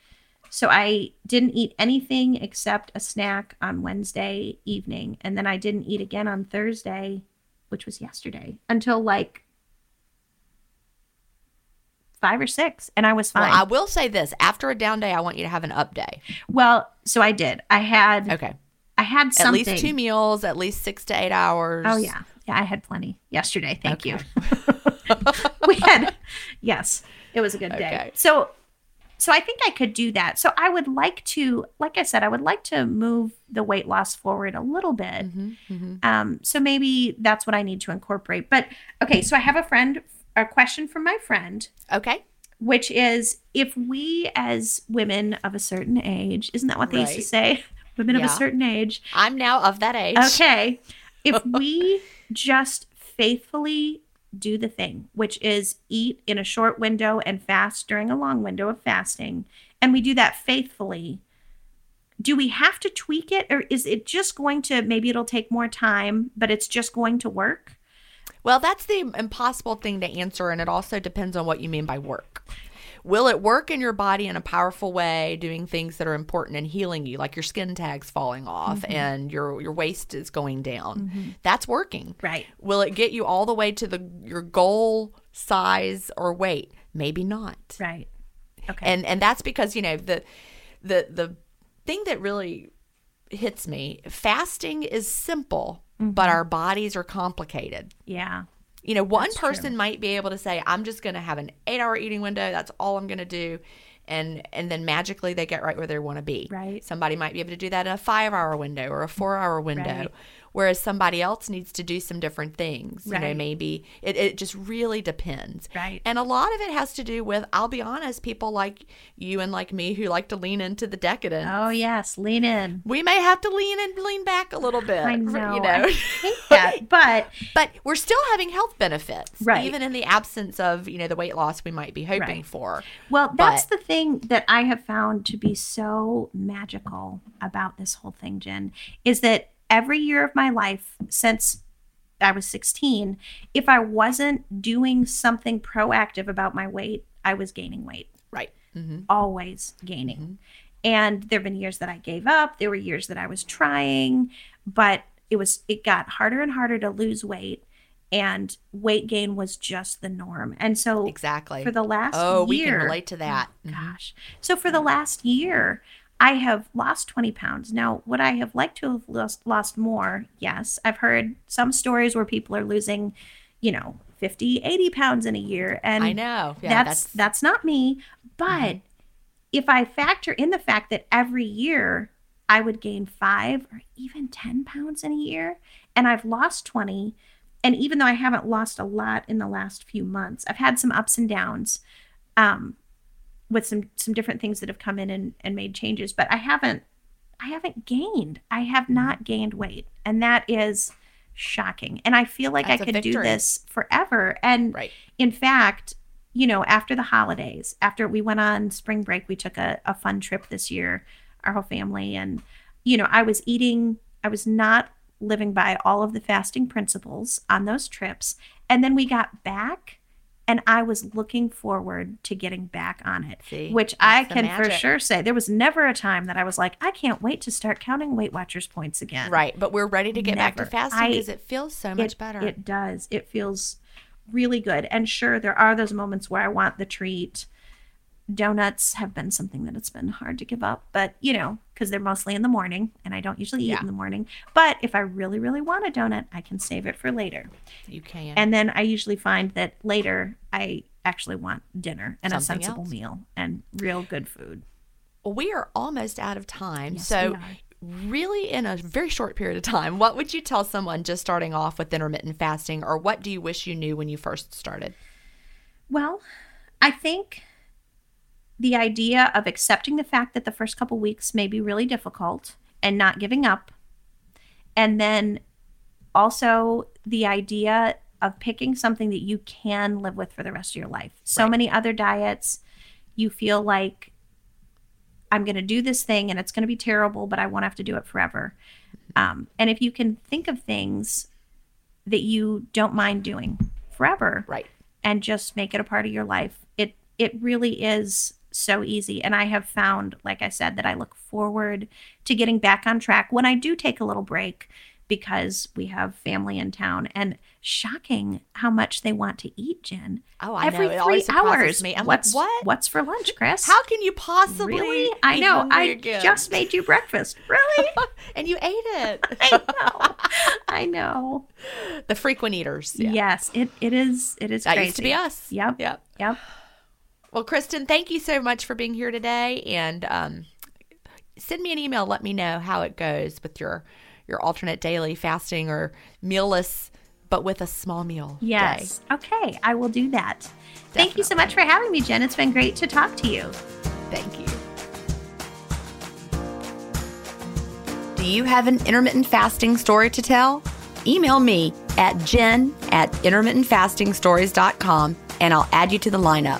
So I didn't eat anything except a snack on Wednesday evening. And then I didn't eat again on Thursday, which was yesterday, until like 5 or 6. And I was fine. Well, I will say this. After a down day, I want you to have an up day. Well, so I did. I had something. At least 2 meals, at least 6 to 8 hours. Oh, yeah. Yeah, I had plenty yesterday. Thank you. Yes, it was a good day. So I think I could do that. So I would like to, like I said, I would like to move the weight loss forward a little bit. So maybe that's what I need to incorporate. But, okay, so I have a question from my friend. Okay. Which is, if we as women of a certain age, isn't that what they used to say? Women of a certain age. I'm now of that age. Okay. If we just faithfully do the thing, which is eat in a short window and fast during a long window of fasting, and we do that faithfully, do we have to tweak it? Or is it just going to, maybe it'll take more time, but it's just going to work? Well, that's the impossible thing to answer. And it also depends on what you mean by work. Will it work in your body in a powerful way, doing things that are important and healing you, like your skin tags falling off and your waist is going down? That's working. Right. Will it get you all the way to your goal size or weight? Maybe not. Right. Okay. And that's because, you know, the thing that really hits me, fasting is simple, but our bodies are complicated. Yeah. You know, one person might be able to say, I'm just going to have an 8-hour eating window. That's all I'm going to do. And then magically they get right where they want to be. Right. Somebody might be able to do that in a 5-hour window or a 4-hour window whereas somebody else needs to do some different things. Right. You know, maybe it just really depends. Right. And a lot of it has to do with, I'll be honest, people like you and like me who like to lean into the decadence. Oh, yes. Lean in. We may have to lean back a little bit. I know. You know? I hate that. But we're still having health benefits. Right. Even in the absence of, you know, the weight loss we might be hoping right. for. Well, that's the thing that I have found to be so magical about this whole thing, Jen, is that every year of my life since I was 16, if I wasn't doing something proactive about my weight, I was gaining weight. Right. Mm-hmm. Always gaining. Mm-hmm. And there have been years that I gave up. There were years that I was trying, but it got harder and harder to lose weight. And weight gain was just the norm. And so exactly. for the last year. Oh, we can relate to that. Mm-hmm. Gosh. So for the last year, I have lost 20 pounds. Now, would I have liked to have lost more? Yes. I've heard some stories where people are losing, you know, 50, 80 pounds in a year. And I know. Yeah, that's not me. But mm-hmm. if I factor in the fact that every year I would gain 5 or even 10 pounds in a year, and I've lost 20. And even though I haven't lost a lot in the last few months, I've had some ups and downs with some different things that have come in and made changes. But I haven't gained. I have not gained weight. And that is shocking. And I feel like that's I could do this forever. And right. in fact, you know, after the holidays, after we went on spring break, we took a fun trip this year, our whole family. And, you know, I was not living by all of the fasting principles on those trips. And then we got back and I was looking forward to getting back on it, which I can for sure say there was never a time that I was like, I can't wait to start counting Weight Watchers points again. Right. But we're ready to get back to fasting because it feels so much better. It does. It feels really good. And sure, there are those moments where I want the treat. Donuts have been something that it's been hard to give up, but you know, because they're mostly in the morning and I don't usually eat in the morning. But if I really, really want a donut, I can save it for later. You can. And then I usually find that later I actually want dinner and something a sensible meal and real good food. Well, we are almost out of time. Yes, so really in a very short period of time, what would you tell someone just starting off with intermittent fasting, or what do you wish you knew when you first started? Well, I think the idea of accepting the fact that the first couple weeks may be really difficult and not giving up. And then also the idea of picking something that you can live with for the rest of your life. So many other diets, you feel like I'm going to do this thing and it's going to be terrible, but I won't have to do it forever. And if you can think of things that you don't mind doing forever, and just make it a part of your life, it really is so easy. And I have found, like I said, that I look forward to getting back on track when I do take a little break because we have family in town. And shocking how much they want to eat, Jen. Oh, I know. Every 3 hours. Me. I'm like, what? What's for lunch, Chris? How can you possibly? Really? I know. I just made you breakfast. Really? And you ate it. I know. The frequent eaters. Yeah. Yes, it is that crazy. That used to be us. Yep. Well, Kristin, thank you so much for being here today, and send me an email. Let me know how it goes with your alternate daily fasting or meal-less, but with a small meal. Yes. Day. Okay, I will do that. Definitely. Thank you so much for having me, Jen. It's been great to talk to you. Thank you. Do you have an intermittent fasting story to tell? Email me at jen@intermittentfastingstories.com, and I'll add you to the lineup.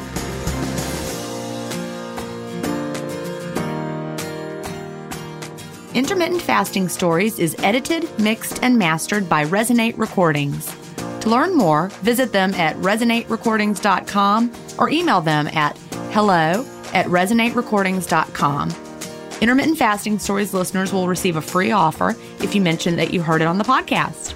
Intermittent Fasting Stories is edited, mixed, and mastered by Resonate Recordings. To learn more, visit them at resonaterecordings.com or email them at hello@resonaterecordings.com. Intermittent Fasting Stories listeners will receive a free offer if you mention that you heard it on the podcast.